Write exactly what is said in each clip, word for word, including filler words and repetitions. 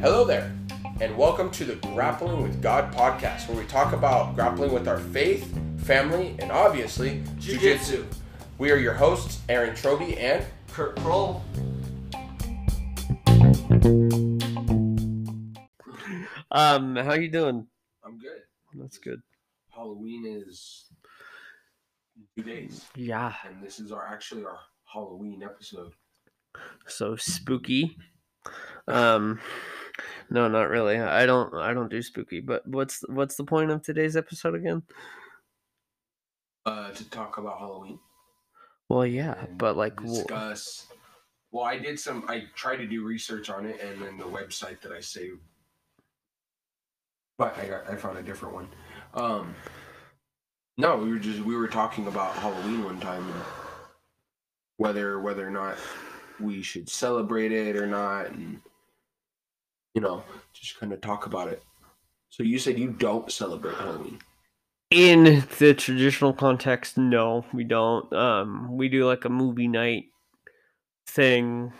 Hello there, and welcome to the Grappling with God podcast, where we talk about grappling with our faith, family, and obviously, jiu-jitsu. We are your hosts, Aaron Trobe and Kurt Kroll. Um, how you doing? I'm good. That's good. Halloween is two days. Yeah. And this is our actually our Halloween episode. So spooky. Um, no, not really. I don't. I don't do spooky. But what's what's the point of today's episode again? Uh, to talk about Halloween. Well, yeah, but like discuss. Well, I did some. I tried to do research on it, and then the website that I saved. But I got, I found a different one. Um, no, we were just we were talking about Halloween one time, and whether whether or not we should celebrate it or not, and you know, just kind of talk about it. So you said you don't celebrate Halloween in the traditional context. No, we don't. Um, we do like a movie night thing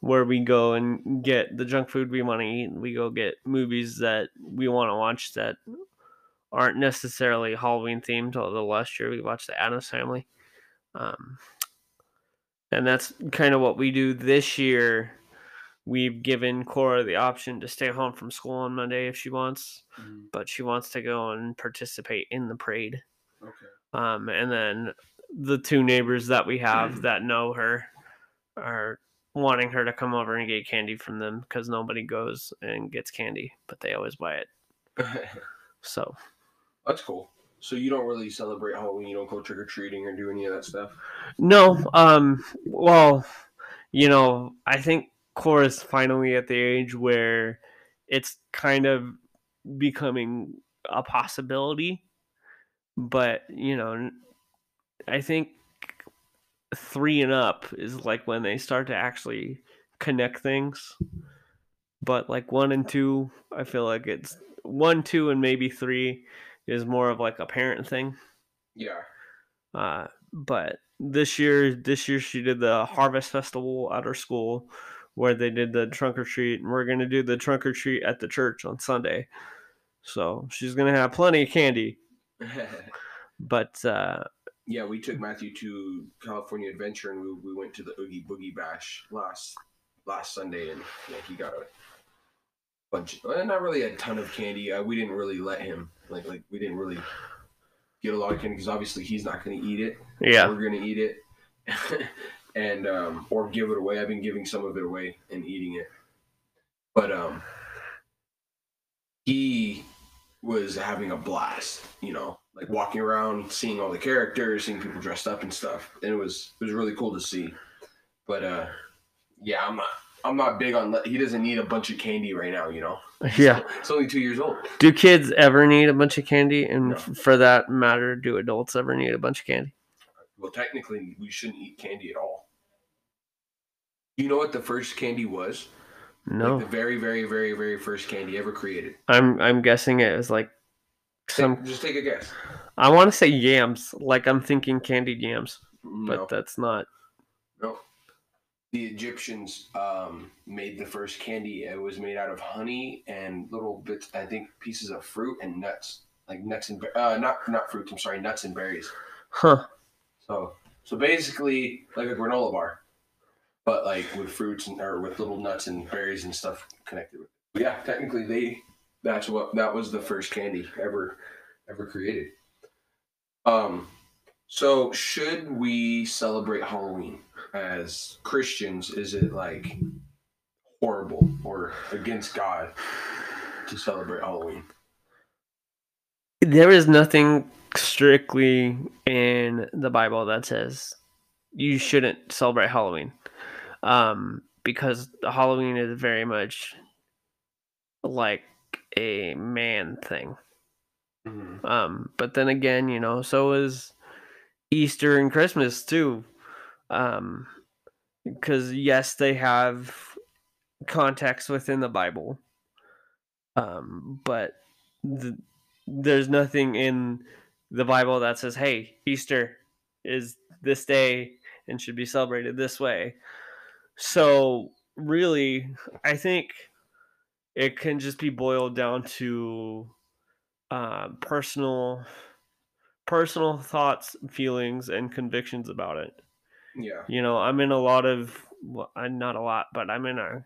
where we go and get the junk food we want to eat, and we go get movies that we want to watch that aren't necessarily Halloween themed. Although last year we watched The Addams Family. Um, And that's kind of what we do this year. We've given Cora the option to stay home from school on Monday if she wants, mm-hmm. but she wants to go and participate in the parade. Okay. Um, and then the two neighbors that we have mm-hmm. that know her are wanting her to come over and get candy from them because nobody goes and gets candy, but they always buy it. So that's cool. So you don't really celebrate Halloween, you don't go trick-or-treating or do any of that stuff? No. Um, well, you know, I think Cora's finally at the age where it's kind of becoming a possibility. But, you know, I think three and up is like when they start to actually connect things. But like one and two, I feel like it's one, two, and maybe three is more of like a parent thing. Yeah. Uh, but this year, this year she did the Harvest Festival at her school where they did the trunk or treat, and we're going to do the trunk or treat at the church on Sunday. So she's going to have plenty of candy. But, uh, yeah, we took Matthew to California Adventure, and we, we went to the Oogie Boogie Bash last, last Sunday, and yeah, he got a bunch, well, not really a ton of candy. Uh, we didn't really let him. Like, like we didn't really get a lot of candy because obviously he's not going to eat it. Yeah. We're going to eat it and um, or give it away. I've been giving some of it away and eating it. But um, he was having a blast, you know, like walking around, seeing all the characters, seeing people dressed up and stuff. And it was it was really cool to see. But uh, yeah, I'm not. I'm not big on. He doesn't need a bunch of candy right now, you know. Yeah, it's only two years old. Do kids ever need a bunch of candy? And no. For that matter, do adults ever need a bunch of candy? Well, technically, we shouldn't eat candy at all. You know what the first candy was? No. Like the very, very, very, very first candy ever created. I'm I'm guessing it was like some. Take, just take a guess. I want to say yams. Like I'm thinking candied yams, no. But that's not. No. The Egyptians um, made the first candy. It was made out of honey and little bits, I think, pieces of fruit and nuts, like nuts and uh, not not fruits. I'm sorry, nuts and berries. Huh. So so basically like a granola bar, but like with fruits and or with little nuts and berries and stuff connected with it. But yeah, technically they that's what that was the first candy ever ever created. Um. So should we celebrate Halloween? As Christians, is it like horrible or against God to celebrate Halloween? There is nothing strictly in the Bible that says you shouldn't celebrate Halloween, um, because Halloween is very much like a man thing. Mm-hmm. Um, but then again, you know, so is Easter and Christmas too. Um, because yes, they have context within the Bible, um, but the, there's nothing in the Bible that says, "Hey, Easter is this day, and should be celebrated this way. So really, I think it can just be boiled down to uh, personal, personal thoughts, feelings, and convictions about it. Yeah. You know, I'm in a lot of, well, not a lot, but I'm in a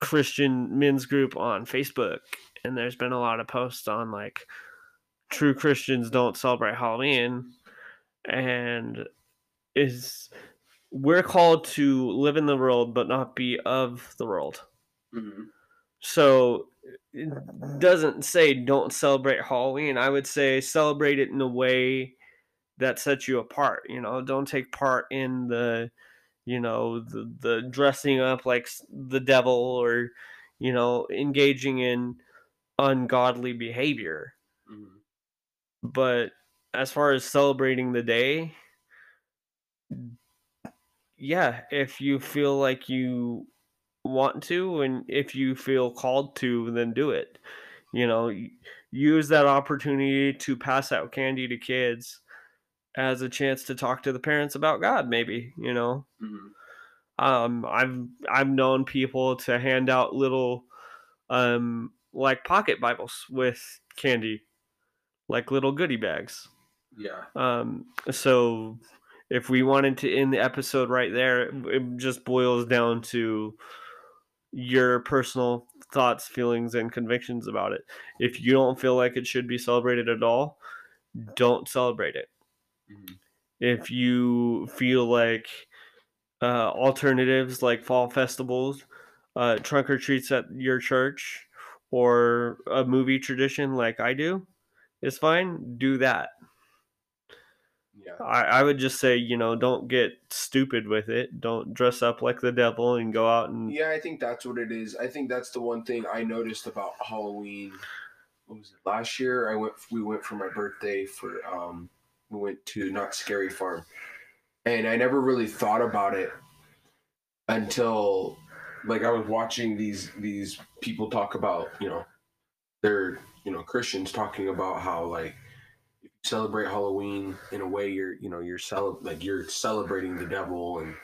Christian men's group on Facebook, and there's been a lot of posts on like true Christians don't celebrate Halloween, and is we're called to live in the world but not be of the world. Mm-hmm. So it doesn't say don't celebrate Halloween. I would say celebrate it in a way that sets you apart. You know, don't take part in the, you know, the, the dressing up like the devil, or, you know, engaging in ungodly behavior. Mm-hmm. But as far as celebrating the day, yeah, if you feel like you want to, and if you feel called to, then do it. You know, use that opportunity to pass out candy to kids as a chance to talk to the parents about God, maybe, you know. Mm-hmm. um, I've I've known people to hand out little, um, like pocket Bibles with candy, like little goodie bags. Yeah. Um. So, if we wanted to end the episode right there, it just boils down to your personal thoughts, feelings, and convictions about it. If you don't feel like it should be celebrated at all, don't celebrate it. Mm-hmm. If you feel like uh, alternatives like fall festivals, uh, trunk or treats at your church, or a movie tradition like I do is fine, do that. Yeah. I, I would just say, you know, don't get stupid with it. Don't dress up like the devil and go out and... Yeah, I think that's what it is. I think that's the one thing I noticed about Halloween. What was it? Last year, I went. we went for my birthday for... Um, We went to Not Scary Farm, and I never really thought about it until, like, I was watching these these people talk about, you know, they're, you know, Christians talking about how, like, if you celebrate Halloween in a way, you're, you know, you're cel- like you're celebrating the devil and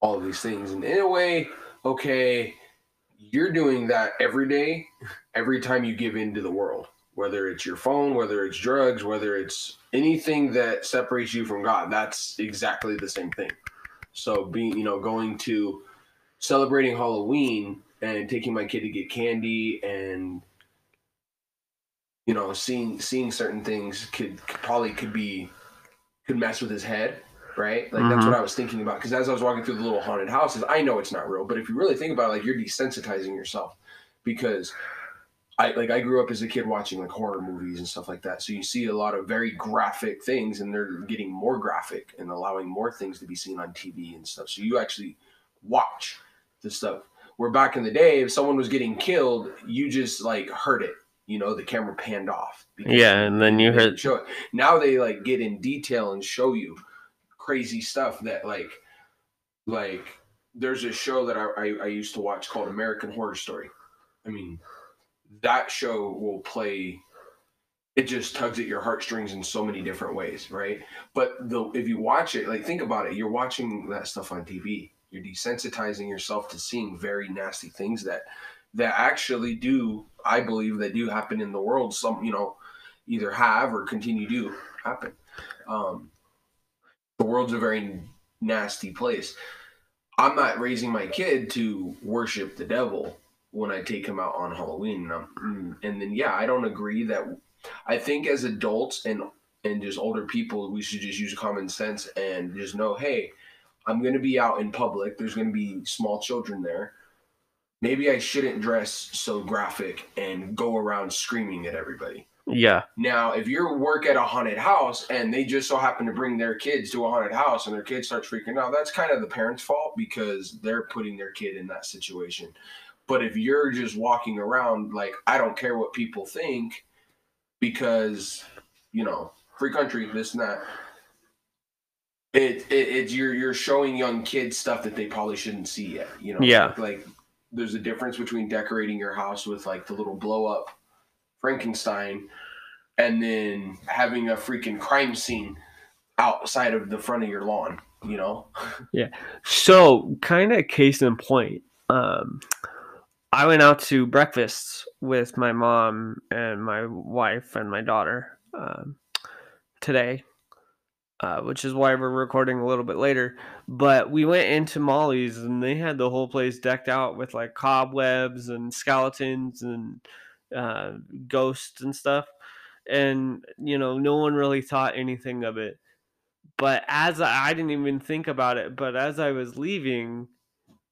all of these things, and in a way, okay, you're doing that every day, every time you give in to the world. Whether it's your phone, whether it's drugs, whether it's anything that separates you from God, that's exactly the same thing. So being, you know, going to celebrating Halloween and taking my kid to get candy and, you know, seeing, seeing certain things could, could probably could be, could mess with his head. Right. Like, mm-hmm. That's what I was thinking about. Cause as I was walking through the little haunted houses, I know it's not real, but if you really think about it, like, you're desensitizing yourself, because I, like I grew up as a kid watching like horror movies and stuff like that. So you see a lot of very graphic things, and they're getting more graphic and allowing more things to be seen on T V and stuff. So you actually watch the stuff. Where back in the day, if someone was getting killed, you just like heard it. You know, the camera panned off. Yeah, and then you heard. Show it. Now they like get in detail and show you crazy stuff that like, like there's a show that I, I, I used to watch called American Horror Story. I mean. That show will play, it just tugs at your heartstrings in so many different ways, right? But the, if you watch it, like, think about it. You're watching that stuff on T V. You're desensitizing yourself to seeing very nasty things that that actually do, I believe, that do happen in the world. Some, you know, either have or continue to happen. Um, the world's a very nasty place. I'm not raising my kid to worship the devil when I take him out on Halloween. And, and then, yeah, I don't agree that I think as adults and, and just older people, we should just use common sense and just know, hey, I'm going to be out in public. There's going to be small children there. Maybe I shouldn't dress so graphic and go around screaming at everybody. Yeah. Now, if you work at a haunted house and they just so happen to bring their kids to a haunted house and their kids start freaking out, that's kind of the parents' fault because they're putting their kid in that situation. But if you're just walking around like, I don't care what people think because, you know, free country, this and that, it, it, it's you're, you're showing young kids stuff that they probably shouldn't see yet. You know, yeah. like, like there's a difference between decorating your house with like the little blow up Frankenstein and then having a freaking crime scene outside of the front of your lawn, you know? Yeah. So kind of case in point, um, I went out to breakfast with my mom and my wife and my daughter um, today, uh, which is why we're recording a little bit later. But we went into Molly's and they had the whole place decked out with like cobwebs and skeletons and uh, ghosts and stuff. And, you know, no one really thought anything of it. But as I, I didn't even think about it, but as I was leaving,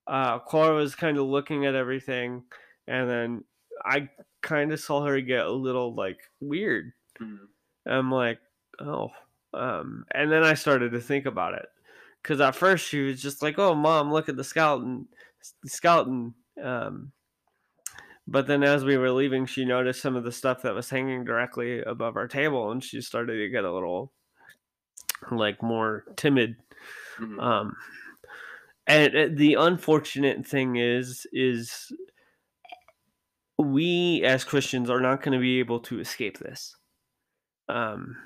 uh, Cora was kind of looking at everything, and then I kind of saw her get a little like weird. Mm-hmm. I'm like, oh, um, and then I started to think about it, because at first she was just like, "Oh, mom, look at the skeleton, skeleton." Um, but then as we were leaving, she noticed some of the stuff that was hanging directly above our table, and she started to get a little like more timid. Mm-hmm. Um, and the unfortunate thing is, is we as Christians are not going to be able to escape this. Um,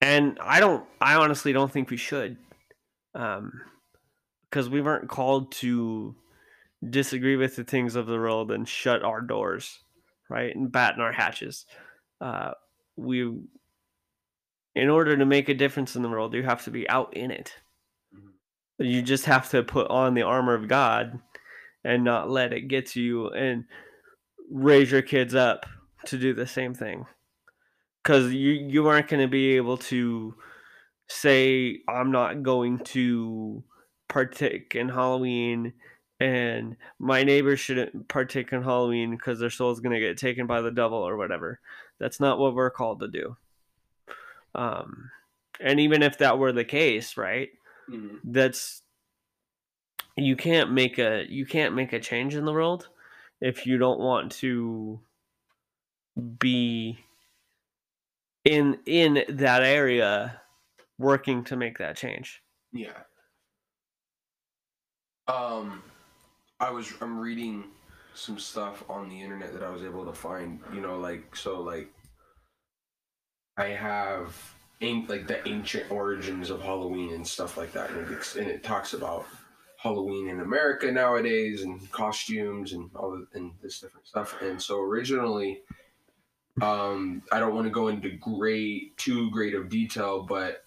and I don't, I honestly don't think we should, um, because we weren't called to disagree with the things of the world and shut our doors, right? And batten our hatches. Uh, we, in order to make a difference in the world, you have to be out in it. You just have to put on the armor of God and not let it get to you, and raise your kids up to do the same thing. Because you, you aren't going to be able to say, I'm not going to partake in Halloween, and my neighbor shouldn't partake in Halloween because their soul is going to get taken by the devil or whatever. That's not what we're called to do. Um, and even if that were the case, right? Mm-hmm. That's, you can't make a, you can't make a change in the world if you don't want to be in, in that area working to make that change. Yeah. Um, I was, I'm reading some stuff on the internet that I was able to find, you know, like, so like, I have like the ancient origins of Halloween and stuff like that, and it, and it talks about Halloween in America nowadays and costumes and all the, and this different stuff. And so originally, um, I don't want to go into great too great of detail, but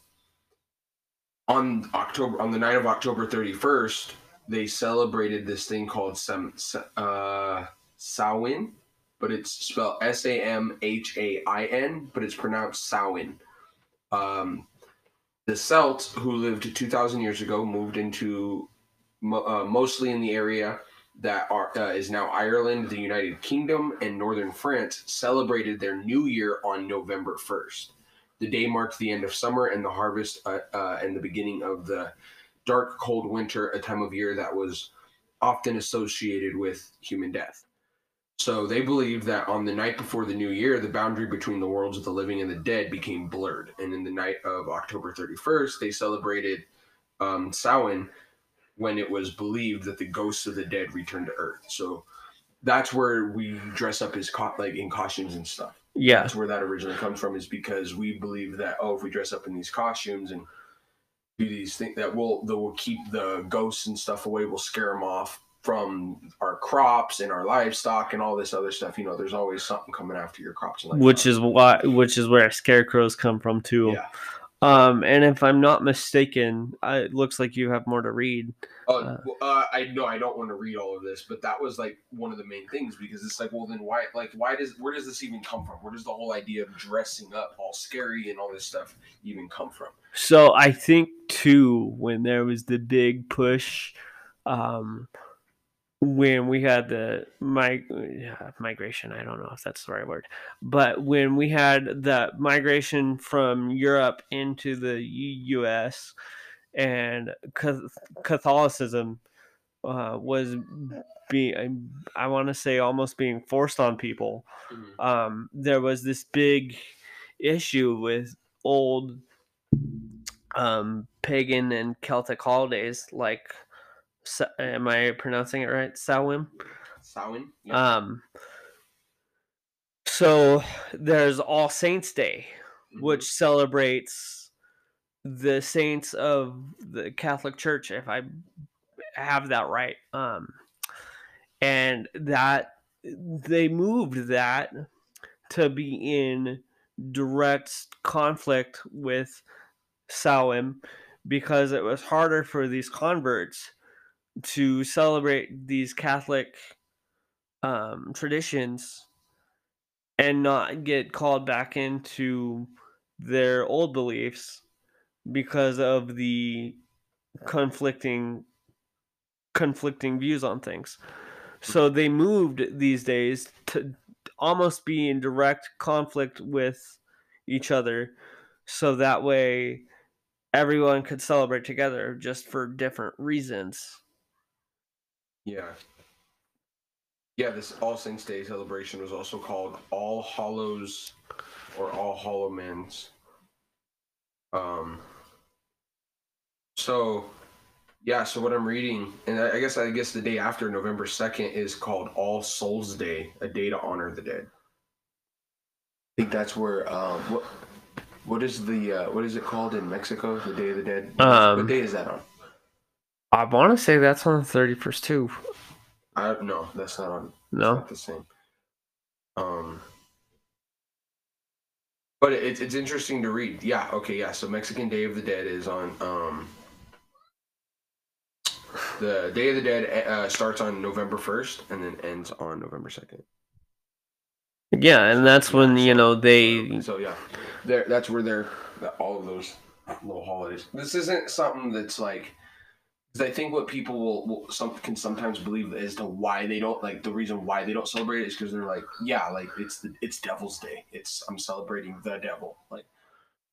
on October on the night of October thirty-first, they celebrated this thing called Sam, uh, Samhain. But it's spelled S A M H A I N, but it's pronounced Samhain. Um, the Celts, who lived two thousand years ago, moved into uh, mostly in the area that are, uh, is now Ireland, the United Kingdom, and northern France, celebrated their new year on November first. The day marked the end of summer and the harvest uh, uh, and the beginning of the dark, cold winter, a time of year that was often associated with human death. So they believed that on the night before the new year, the boundary between the worlds of the living and the dead became blurred. And in the night of October thirty-first, they celebrated um, Samhain, when it was believed that the ghosts of the dead returned to Earth. So that's where we dress up as co- like in costumes and stuff. Yeah, that's where that originally comes from, is because we believe that, oh, if we dress up in these costumes and do these things, that will that will keep the ghosts and stuff away. We'll scare them off from our crops and our livestock and all this other stuff. You know, there's always something coming after your crops and livestock. Which is why, which is where scarecrows come from too. Yeah. Um, and if I'm not mistaken, I, it looks like you have more to read. Oh, uh, uh, I know I don't want to read all of this, but that was like one of the main things, because it's like, well, then why? Like, why does where does this even come from? Where does the whole idea of dressing up all scary and all this stuff even come from? So I think too, when there was the big push, um. when we had the mig- migration, I don't know if that's the right word, but when we had the migration from Europe into the U S, and Catholicism uh, was being, I want to say, almost being forced on people, mm-hmm. um, there was this big issue with old um, pagan and Celtic holidays like. So, am I pronouncing it right? Samhain? Samhain. Yeah. Um, so there's All Saints' Day, mm-hmm. which celebrates the saints of the Catholic Church, if I have that right. Um, and that they moved that to be in direct conflict with Samhain because it was harder for these converts to celebrate these Catholic um, traditions and not get called back into their old beliefs because of the conflicting conflicting views on things. So they moved these days to almost be in direct conflict with each other, so that way everyone could celebrate together just for different reasons. Yeah. Yeah, this All Saints Day celebration was also called All Hallows or All Hallowmans. Um, so, yeah, so what I'm reading, and I, I guess I guess the day after November second is called All Souls' Day, a day to honor the dead. I think that's where, um, what, what is the, uh, what is it called in Mexico, the Day of the Dead? Um, what day is that on? I want to say that's on the thirty-first too. I no, that's not on. No, not the same. Um, but it's it's interesting to read. Yeah, okay, yeah. So Mexican Day of the Dead is on. Um, the Day of the Dead uh, starts on November first and then ends on November second. Yeah, and that's when you know they. So yeah, there. That's where they're all of those little holidays. This isn't something that's like. I think what people will, will some, can sometimes believe as to why they don't like the reason why they don't celebrate it is because they're like, yeah, like it's the it's Devil's Day. It's I'm celebrating the devil. Like,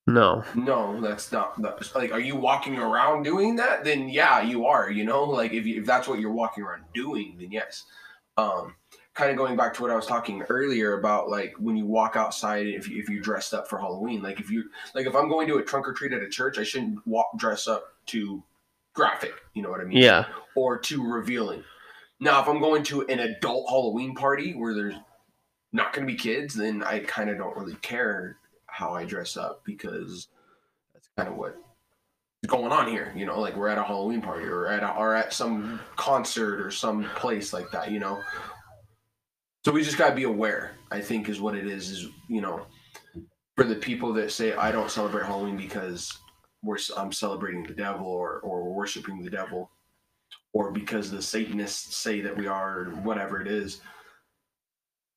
no, no, that's not that's, like. Are you walking around doing that? Then yeah, you are. You know, like if you, if that's what you're walking around doing, then yes. Um, kind of going back to what I was talking earlier about, like when you walk outside, if you, if you dressed up for Halloween, like if you like if I'm going to a trunk or treat at a church, I shouldn't walk dress up to. Graphic, you know what I mean? Yeah. Or too revealing. Now, if I'm going to an adult Halloween party where there's not going to be kids, then I kind of don't really care how I dress up because that's kind of what's going on here. You know, like we're at a Halloween party or at a, or at some concert or some place like that. You know, so we just got to be aware. I think is what it is. Is you know, for the people that say I don't celebrate Halloween because. We're, I'm celebrating the devil or, or worshiping the devil or because the Satanists say that we are, whatever it is.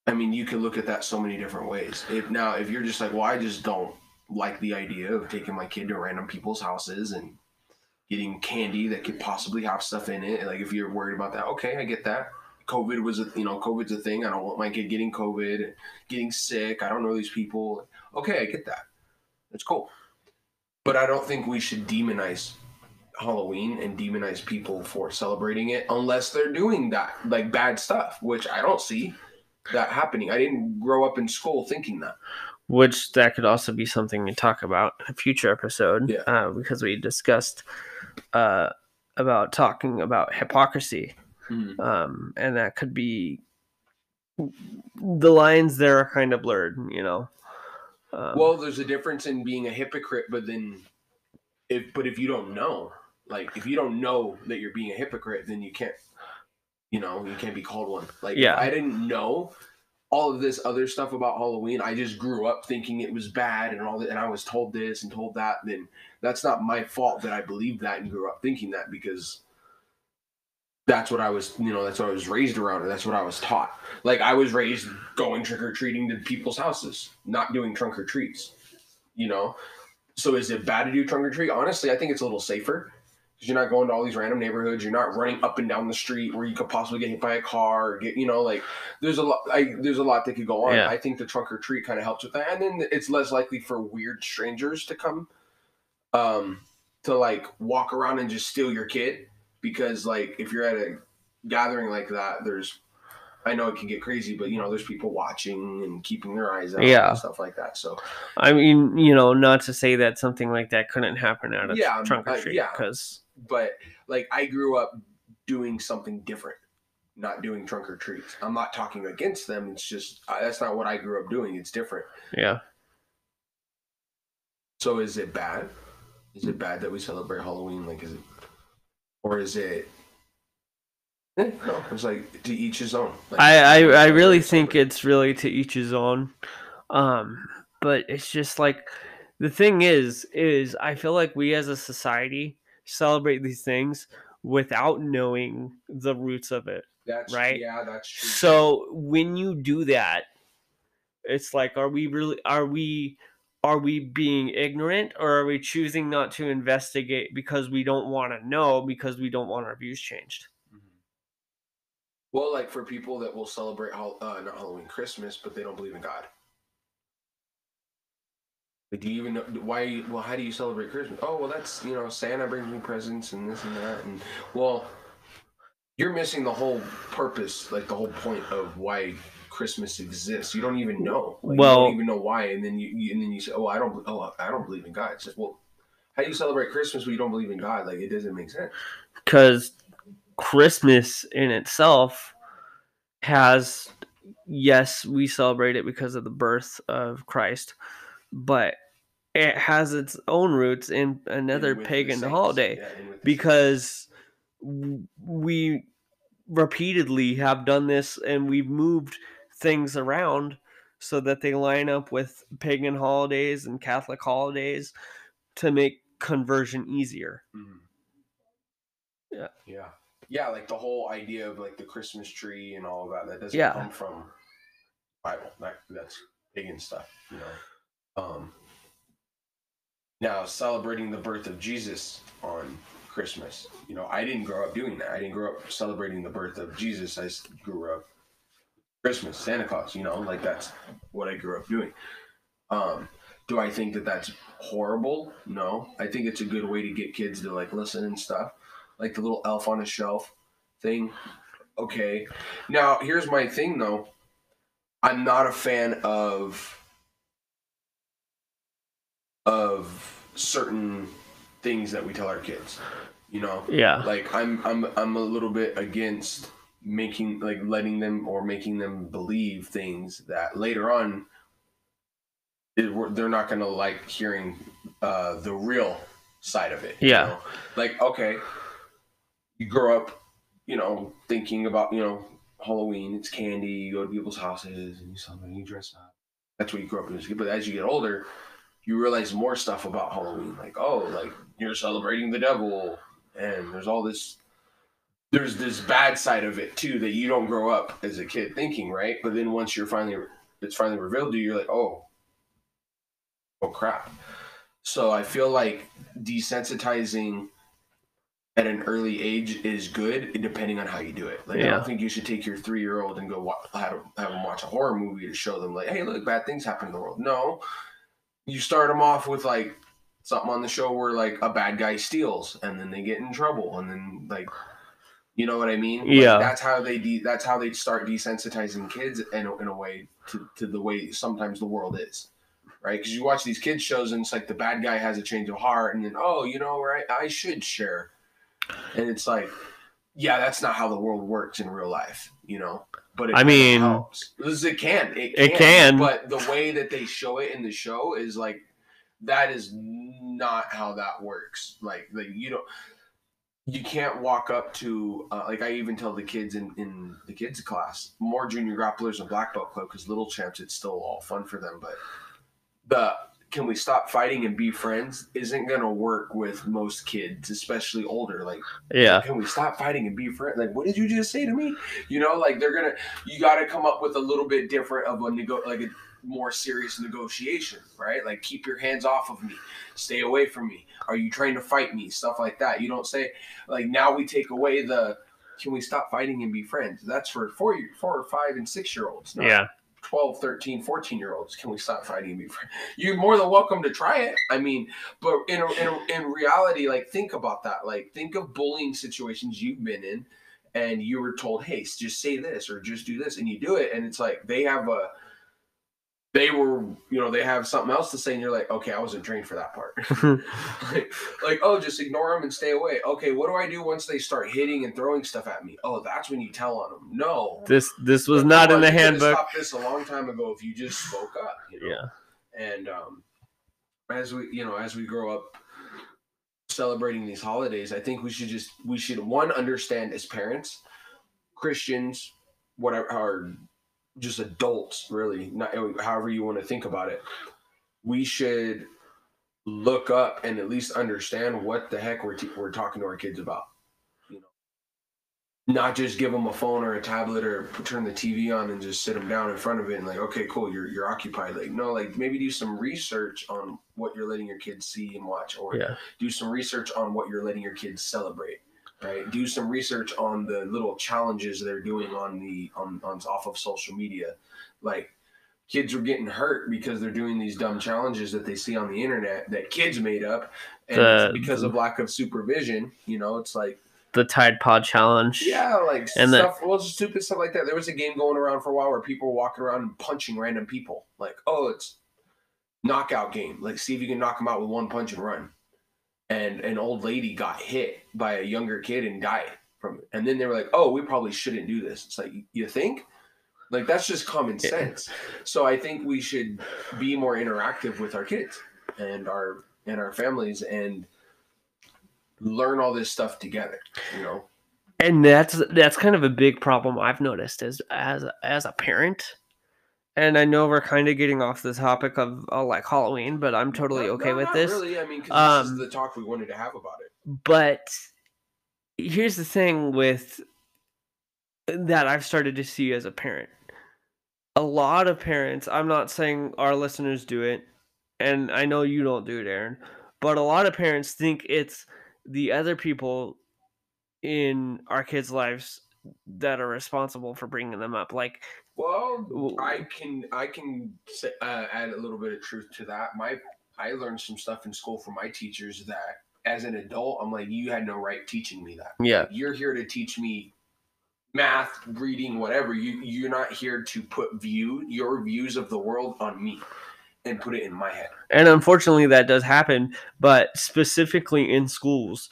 I mean, you can look at that so many different ways. If now, if you're just like, well, I just don't like the idea of taking my kid to random people's houses and getting candy that could possibly have stuff in it. Like if you're worried about that, okay, I get that. COVID was, a, you know, COVID's a thing. I don't want my kid getting COVID, getting sick. I don't know these people. Okay, I get that. That's cool. But I don't think we should demonize Halloween and demonize people for celebrating it unless they're doing that, like bad stuff, which I don't see that happening. I didn't grow up in school thinking that. Which that could also be something we talk about in a future episode, yeah. uh, because we discussed uh, about talking about hypocrisy. Mm-hmm. Um, and that could be the lines there are kind of blurred, you know. Um, well, there's a difference in being a hypocrite, but then if, but if you don't know, like if you don't know that you're being a hypocrite, then you can't, you know, you can't be called one. Like yeah. I didn't know all of this other stuff about Halloween. I just grew up thinking it was bad and all that. And I was told this and told that, then that's not my fault that I believed that and grew up thinking that because that's what I was, you know, that's what I was raised around, and that's what I was taught. Like, I was raised going trick-or-treating to people's houses, not doing trunk-or-treats, you know? So is it bad to do trunk-or-treat? Honestly, I think it's a little safer because you're not going to all these random neighborhoods. You're not running up and down the street where you could possibly get hit by a car or get, you know, like, there's a lot, I, there's a lot that could go on. Yeah. I think the trunk-or-treat kind of helps with that. And then it's less likely for weird strangers to come um, to, like, walk around and just steal your kid. Because, like, if you're at a gathering like that, there's – I know it can get crazy, but, you know, there's people watching and keeping their eyes out yeah. and stuff like that. So, I mean, you know, not to say that something like that couldn't happen out of yeah, trunk or treat. Uh, yeah, cause... but, like, I grew up doing something different, not doing trunk or treats. I'm not talking against them. It's just uh, – that's not what I grew up doing. It's different. Yeah. So is it bad? Is it bad that we celebrate Halloween? Like, is it, or is it? No, it's like to each his own. Like, I, I, I really think it's really to each his own. Um, but it's just like the thing is, is I feel like we as a society celebrate these things without knowing the roots of it. That's right. Yeah, that's true. So when you do that, it's like, are we really? Are we? Are we being ignorant, or are we choosing not to investigate because we don't want to know, because we don't want our views changed? Well, like for people that will celebrate uh, not Halloween, Christmas, but they don't believe in God. Like, do you even know why? Well, how do you celebrate Christmas? Oh, well, that's, you know, Santa brings me presents and this and that. And well, you're missing the whole purpose, like the whole point of why Christmas exists. You don't even know. Like, well, you don't even know why. And then you, you and then you say, oh, I don't, oh, I don't believe in God. It's just, well, how do you celebrate Christmas when you don't believe in God? Like, it doesn't make sense. Because Christmas in itself has, yes, we celebrate it because of the birth of Christ, but it has its own roots in another pagan holiday, yeah, because saints. We repeatedly have done this, and we've moved things around so that they line up with pagan holidays and Catholic holidays to make conversion easier. Mm-hmm. Yeah. Yeah. Yeah, like the whole idea of like the Christmas tree and all of that, that doesn't yeah. come from the Bible. That, that's pagan stuff, you know. Um, now, celebrating the birth of Jesus on Christmas, you know, I didn't grow up doing that. I didn't grow up celebrating the birth of Jesus. I grew up Christmas, Santa Claus, you know, like that's what I grew up doing. Um, do I think that that's horrible? No. I think it's a good way to get kids to like listen and stuff. Like the little elf on a shelf thing. Okay. Now, here's my thing, though. I'm not a fan of of certain things that we tell our kids. You know? Yeah. Like, I'm I'm I'm a little bit against making, like, letting them or making them believe things that later on it, they're not going to like hearing uh, the real side of it. Yeah. You know? Like, okay, you grow up, you know, thinking about, you know, Halloween, it's candy, you go to people's houses and you celebrate, you dress up. That's what you grow up doing. But as you get older, you realize more stuff about Halloween. Like, oh, like you're celebrating the devil, and there's all this, there's this bad side of it too that you don't grow up as a kid thinking, right? But then once you're finally, it's finally revealed to you, you're like, oh, oh crap. So I feel like desensitizing at an early age is good, depending on how you do it. Like, yeah. I don't think you should take your three-year-old and go watch, have, have them watch a horror movie to show them, like, hey, look, bad things happen in the world. No. You start them off with, like, something on the show where, like, a bad guy steals, and then they get in trouble, and then, like, you know what I mean? Yeah. Like, that's how they de- that's how they start desensitizing kids in a, in a way to, to the way sometimes the world is. Right, because you watch these kids shows, and it's like the bad guy has a change of heart, and then, oh, you know, right, I should share. And it's like, yeah, that's not how the world works in real life, you know. But it I mean, helps. It can, it can, it can. But the way that they show it in the show is like, that is not how that works. Like, like you don't, you can't walk up to uh, like I even tell the kids in, in the kids class, more junior grapplers and black belt club, because little champs, it's still all fun for them, but. The can we stop fighting and be friends isn't gonna work with most kids, especially older. Like, yeah, can we stop fighting and be friends? Like, what did you just say to me? You know, like they're gonna. You gotta come up with a little bit different of a nego, like a more serious negotiation, right? Like, keep your hands off of me, stay away from me. Are you trying to fight me? Stuff like that. You don't say like now we take away the. Can we stop fighting and be friends? That's for four, four or five and six year olds. No? Yeah. twelve, thirteen, fourteen year olds. Can we stop fighting me? You're more than welcome to try it. I mean, but in a, in, a, in reality, like think about that. Like think of bullying situations you've been in and you were told, hey, just say this or just do this. And you do it. And it's like, they have a, they were, you know, they have something else to say. And you're like, okay, I wasn't trained for that part. like, like, oh, just ignore them and stay away. Okay. What do I do once they start hitting and throwing stuff at me? Oh, that's when you tell on them. No, this, this was not in the handbook. Stopped this a long time ago. If you just spoke up, you know? Yeah. And, um, as we, you know, as we grow up, celebrating these holidays, I think we should just, we should, one, understand as parents, Christians, whatever, or just adults, really, not however you want to think about it, we should look up and at least understand what the heck we're, t- we're talking to our kids about. Not just give them a phone or a tablet or turn the T V on and just sit them down in front of it and like, okay, cool, you're you're occupied. Like, no, like maybe do some research on what you're letting your kids see and watch, or yeah. do some research on what you're letting your kids celebrate, right? Do some research on the little challenges they're doing on the on, on off of social media. Like, kids are getting hurt because they're doing these dumb challenges that they see on the internet that kids made up, and uh, it's because of lack of supervision. You know, it's like the Tide Pod Challenge. Yeah, like and stuff, the, well, stupid stuff like that. There was a game going around for a while where people were walking around and punching random people. Like, oh, it's knockout game. Like, see if you can knock them out with one punch and run. And an old lady got hit by a younger kid and died from it. And then they were like, oh, we probably shouldn't do this. It's like, you think? Like, that's just common yeah. sense. So I think we should be more interactive with our kids and our and our families and learn all this stuff together, you know? And that's that's kind of a big problem I've noticed as as as a parent. And I know we're kind of getting off the topic of uh, like Halloween, but I'm totally no, okay no, with not this. Really, I mean, 'cause this um, is the talk we wanted to have about it. But here's the thing with that I've started to see as a parent. A lot of parents, I'm not saying our listeners do it, and I know you don't do it, Aaron, but a lot of parents think it's the other people in our kids' lives that are responsible for bringing them up. Like, well, I can I can say, uh, add a little bit of truth to that. My I learned some stuff in school from my teachers that, as an adult, I'm like, you had no right teaching me that. Yeah, you're here to teach me math, reading, whatever. You you're not here to put view your views of the world on me and put it in my head. And unfortunately that does happen, but specifically in schools,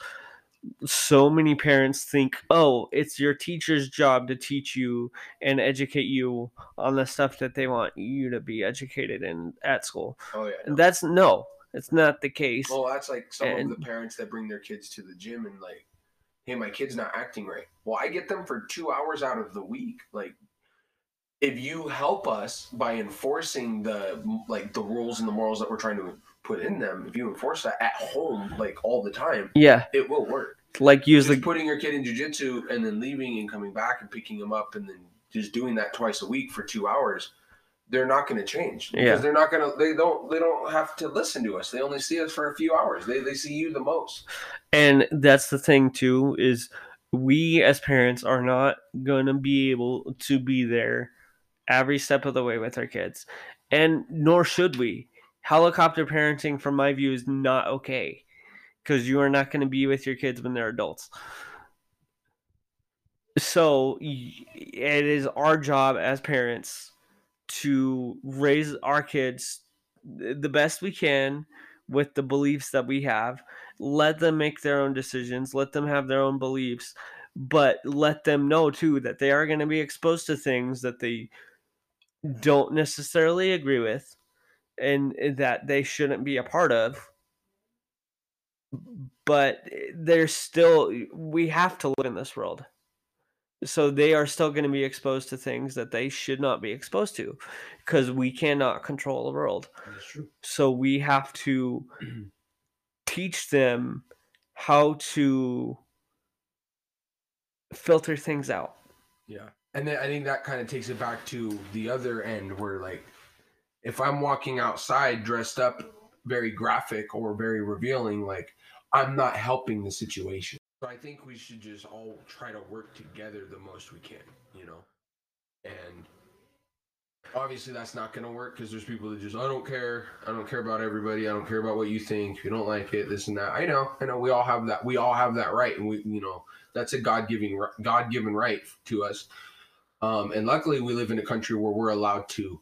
so many parents think, oh, it's your teacher's job to teach you and educate you on the stuff that they want you to be educated in at school. Oh yeah. No. That's no, it's not the case. Well, that's like some and, of the parents that bring their kids to the gym and like, hey, my kid's not acting right. Well, I get them for two hours out of the week. Like, if you help us by enforcing the like the rules and the morals that we're trying to put in them, if you enforce that at home, like all the time, yeah, it will work. Like, use just the putting your kid in jujitsu and then leaving and coming back and picking him up and then just doing that twice a week for two hours, they're not going to change because yeah. they're not going to. They don't. They don't have to listen to us. They only see us for a few hours. They they see you the most. And that's the thing too, is we as parents are not going to be able to be there every step of the way with our kids, and nor should we. Helicopter parenting, from my view, is not okay, because you are not going to be with your kids when they're adults. So it is our job as parents to raise our kids the best we can with the beliefs that we have. Let them make their own decisions. Let them have their own beliefs, but let them know too that they are going to be exposed to things that they don't necessarily agree with and that they shouldn't be a part of, but there's still, we have to live in this world. So they are still going to be exposed to things that they should not be exposed to, because we cannot control the world. That's true. So we have to teach them how to filter things out. Yeah. And then I think that kind of takes it back to the other end where, like, if I'm walking outside dressed up very graphic or very revealing, like, I'm not helping the situation. So I think we should just all try to work together the most we can, you know? And obviously that's not going to work because there's people that just, I don't care. I don't care about everybody. I don't care about what you think. You don't like it, this and that. I know, I know we all have that. We all have that right. And we, you know, that's a God-given, God-given right to us. Um, and luckily we live in a country where we're allowed to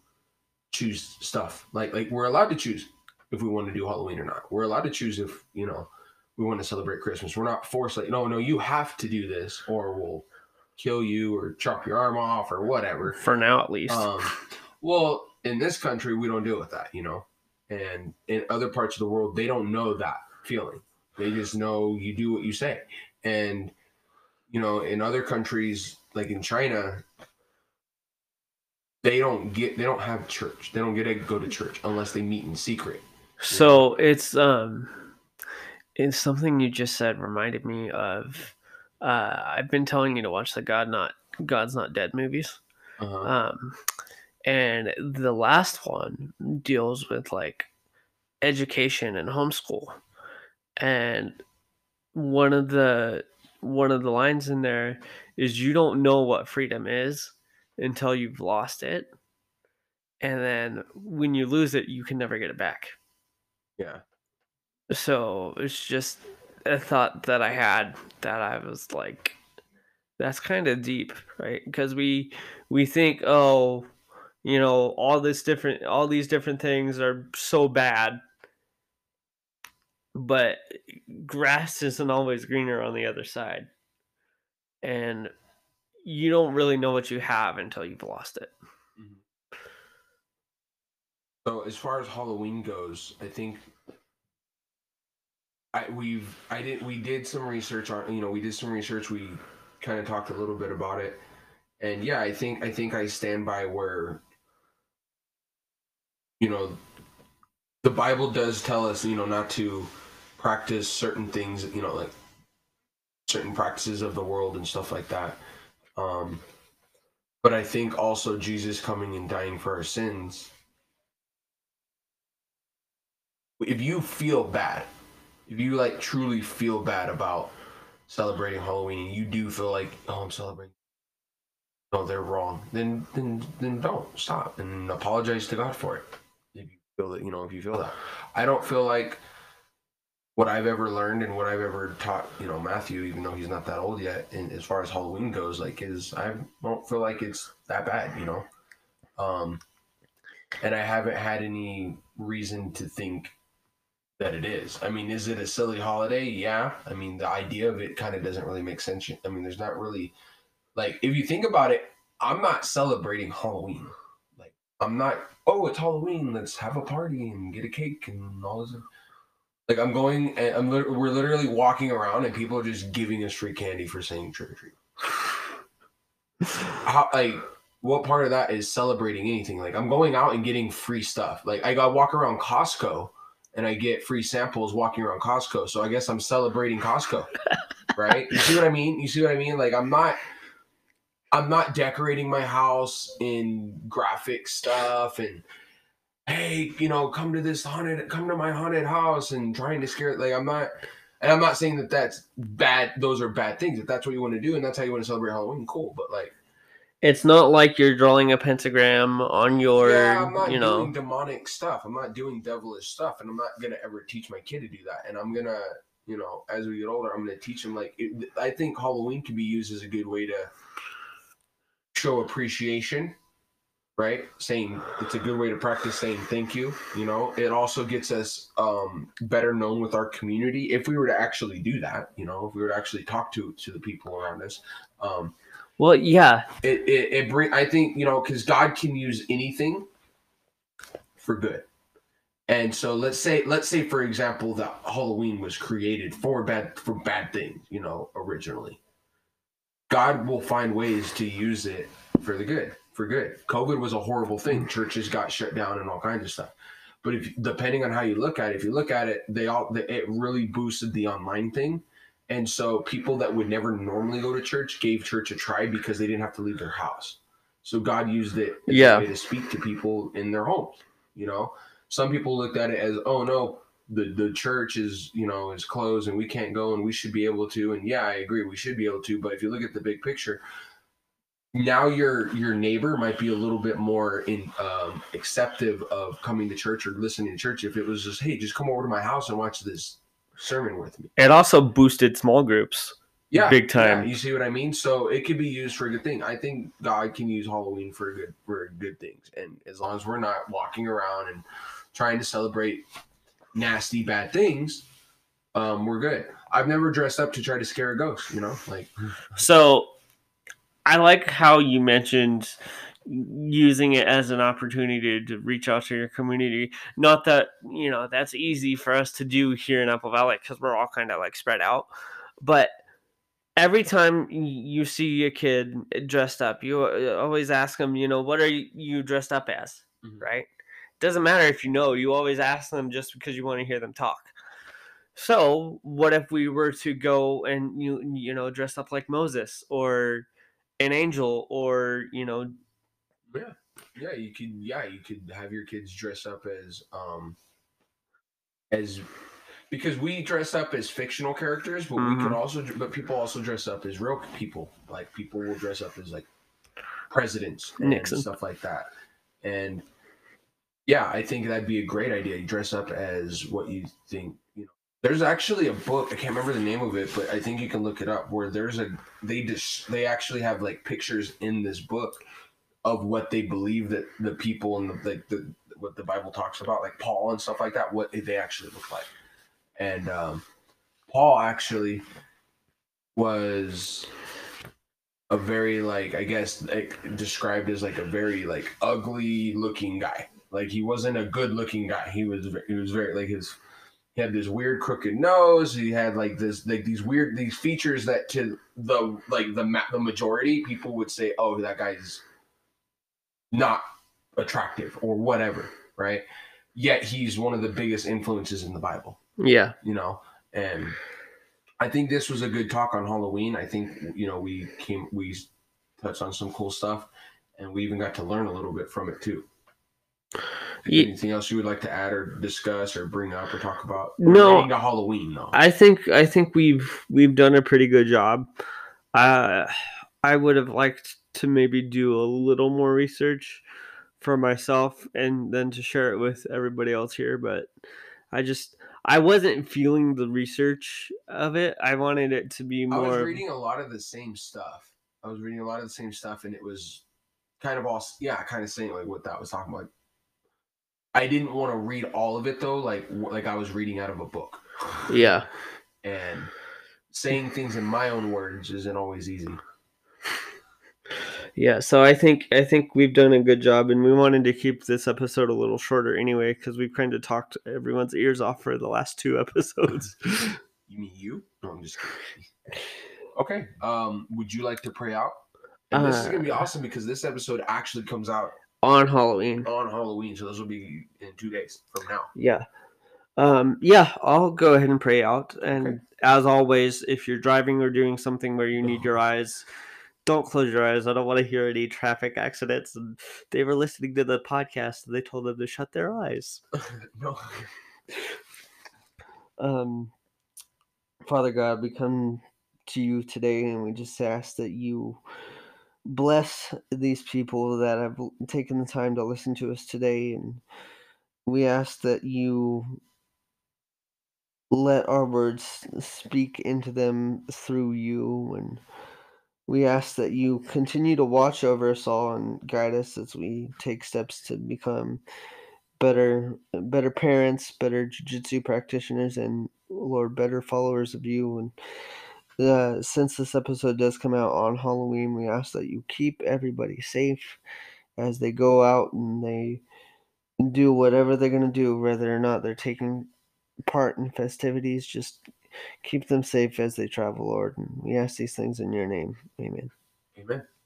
choose stuff. Like, like we're allowed to choose if we want to do Halloween or not. We're allowed to choose if, you know, we want to celebrate Christmas. We're not forced like, no, no, you have to do this or we'll kill you or chop your arm off or whatever. For now, at least. Um, well, in this country, we don't deal with that, you know, and in other parts of the world, they don't know that feeling. They just know you do what you say. And, you know, in other countries, like in China, they don't get, they don't have church. They don't get to go to church unless they meet in secret. So it's, um, it's something you just said reminded me of, uh, I've been telling you to watch the God Not, God's Not Dead movies. Uh-huh. Um, and the last one deals with like education and homeschool. And one of the, one of the lines in there is, you don't know what freedom is until you've lost it. And then when you lose it, you can never get it back. Yeah. So it's just a thought that I had that I was like, that's kind of deep, right? Because we, we think, oh, you know, all this different, all these different things are so bad, but grass isn't always greener on the other side. And you don't really know what you have until you've lost it. So as far as Halloween goes, I think I, we've, I did, we did some research on, you know, we did some research. We kind of talked a little bit about it. And yeah, I think, I think I stand by where, you know, the Bible does tell us, you know, not to practice certain things, you know, like certain practices of the world and stuff like that. Um, but I think also Jesus coming and dying for our sins. If you feel bad, if you like truly feel bad about celebrating Halloween, and you do feel like, oh, I'm celebrating, no, they're wrong, then, then, then don't stop and apologize to God for it. If you feel that, you know, if you feel that, I don't feel like what I've ever learned and what I've ever taught, you know, Matthew, even though he's not that old yet, and as far as Halloween goes, like, is, I don't feel like it's that bad, you know? Um, and I haven't had any reason to think that it is. I mean, is it a silly holiday? Yeah. I mean, the idea of it kind of doesn't really make sense. I mean, there's not really, like, if you think about it, I'm not celebrating Halloween. Like, I'm not, oh, it's Halloween, let's have a party and get a cake and all this. Like, I'm going, and I'm, we're literally walking around and people are just giving us free candy for saying trick or treat. How, like, what part of that is celebrating anything? Like, I'm going out and getting free stuff. Like, I got walk around Costco and I get free samples walking around Costco. So I guess I'm celebrating Costco, right? You see what I mean? You see what I mean? Like, I'm not, I'm not decorating my house in graphic stuff and, hey, you know, come to this haunted, come to my haunted house and trying to scare it. Like, I'm not, and I'm not saying that that's bad. Those are bad things. If that's what you want to do and that's how you want to celebrate Halloween, cool. But like, it's not like you're drawing a pentagram on your, yeah, I'm not you know, doing demonic stuff. I'm not doing devilish stuff, and I'm not gonna ever teach my kid to do that. And I'm gonna, you know, as we get older, I'm gonna teach them. Like, it, I think Halloween can be used as a good way to show appreciation, right? Saying, it's a good way to practice saying thank you. You know, it also gets us um, better known with our community if we were to actually do that. You know, if we were to actually talk to to the people around us. Um, Well, yeah, it it, it bring, I think, you know, because God can use anything for good. And so let's say let's say, for example, that Halloween was created for bad for bad things, you know, originally. God will find ways to use it for the good, for good. COVID was a horrible thing. Churches got shut down and all kinds of stuff. But if depending on how you look at it, if you look at it, they all it really boosted the online thing. And so people that would never normally go to church gave church a try because they didn't have to leave their house. So God used it as yeah. a way to speak to people in their homes. You know, some people looked at it as, oh no, the, the church is, you know, is closed and we can't go and we should be able to. And yeah, I agree, we should be able to. But if you look at the big picture, now your, your neighbor might be a little bit more in um, acceptive of coming to church or listening to church. If it was just, hey, just come over to my house and watch this sermon with me. It also boosted small groups, yeah, big time. Yeah, you see what I mean? So it could be used for a good thing. I think God can use Halloween for good for good things, and as long as we're not walking around and trying to celebrate nasty bad things, um, we're good. I've never dressed up to try to scare a ghost, you know. Like, so I like how you mentioned using it as an opportunity to reach out to your community. Not that, you know, that's easy for us to do here in Apple Valley because we're all kind of like spread out. But every time you see a kid dressed up, you always ask them, you know, what are you dressed up as? Mm-hmm. Right? Doesn't matter if you know, you always ask them just because you want to hear them talk. So what if we were to go and, you you know, dress up like Moses or an angel or, you know. Yeah. Yeah. You could, yeah, you could have your kids dress up as, um, as, because we dress up as fictional characters, but mm-hmm. we could also, but people also dress up as real people. Like people will dress up as like presidents and Nixon. Stuff like that. And, yeah, I think that'd be a great idea. You dress up as what you think, you know. There's actually a book, I can't remember the name of it, but I think you can look it up, where there's a, they just, they actually have like pictures in this book of what they believe that the people and the, like the, what the Bible talks about, like Paul and stuff like that, what they actually look like. And um, Paul actually was a very like, I guess like described as like a very like ugly looking guy. Like he wasn't a good looking guy. He was, he was very like his, he had this weird crooked nose. He had like this, like these weird, these features that to the, like the ma- the majority people would say, oh, that guy's not attractive or whatever. Right. Yet he's one of the biggest influences in the Bible. Yeah. You know, and I think this was a good talk on Halloween. I think, you know, we came, we touched on some cool stuff and we even got to learn a little bit from it too. Anything else you would like to add or discuss or bring up or talk about? No, to Halloween though. I think I think we've we've done a pretty good job. Uh, I would have liked to maybe do a little more research for myself and then to share it with everybody else here, but I just I wasn't feeling the research of it. I wanted it to be more. I was reading a lot of the same stuff. I was reading a lot of the same stuff, and it was kind of all yeah, kind of saying like what that was talking about. I didn't want to read all of it though, like like I was reading out of a book. Yeah. And saying things in my own words isn't always easy. Yeah, so I think I think we've done a good job, and we wanted to keep this episode a little shorter anyway because we've kind of talked everyone's ears off for the last two episodes. You mean you? No, I'm just kidding. Okay. Um, would you like to pray out? And uh, this is gonna be awesome because this episode actually comes out on Halloween. On Halloween, so those will be in two days from now. Yeah. Um, yeah, I'll go ahead and pray out. And okay. As always, if you're driving or doing something where you need your eyes, don't close your eyes. I don't want to hear any traffic accidents. And they were listening to the podcast, and they told them to shut their eyes. No. um, Father God, we come to you today, and we just ask that you bless these people that have taken the time to listen to us today, and we ask that you let our words speak into them through you, and we ask that you continue to watch over us all and guide us as we take steps to become better better parents, better jiu-jitsu practitioners, and Lord, better followers of you. And Uh, since this episode does come out on Halloween, we ask that you keep everybody safe as they go out and they do whatever they're going to do, whether or not they're taking part in festivities. Just keep them safe as they travel, Lord. And we ask these things in your name. Amen. Amen.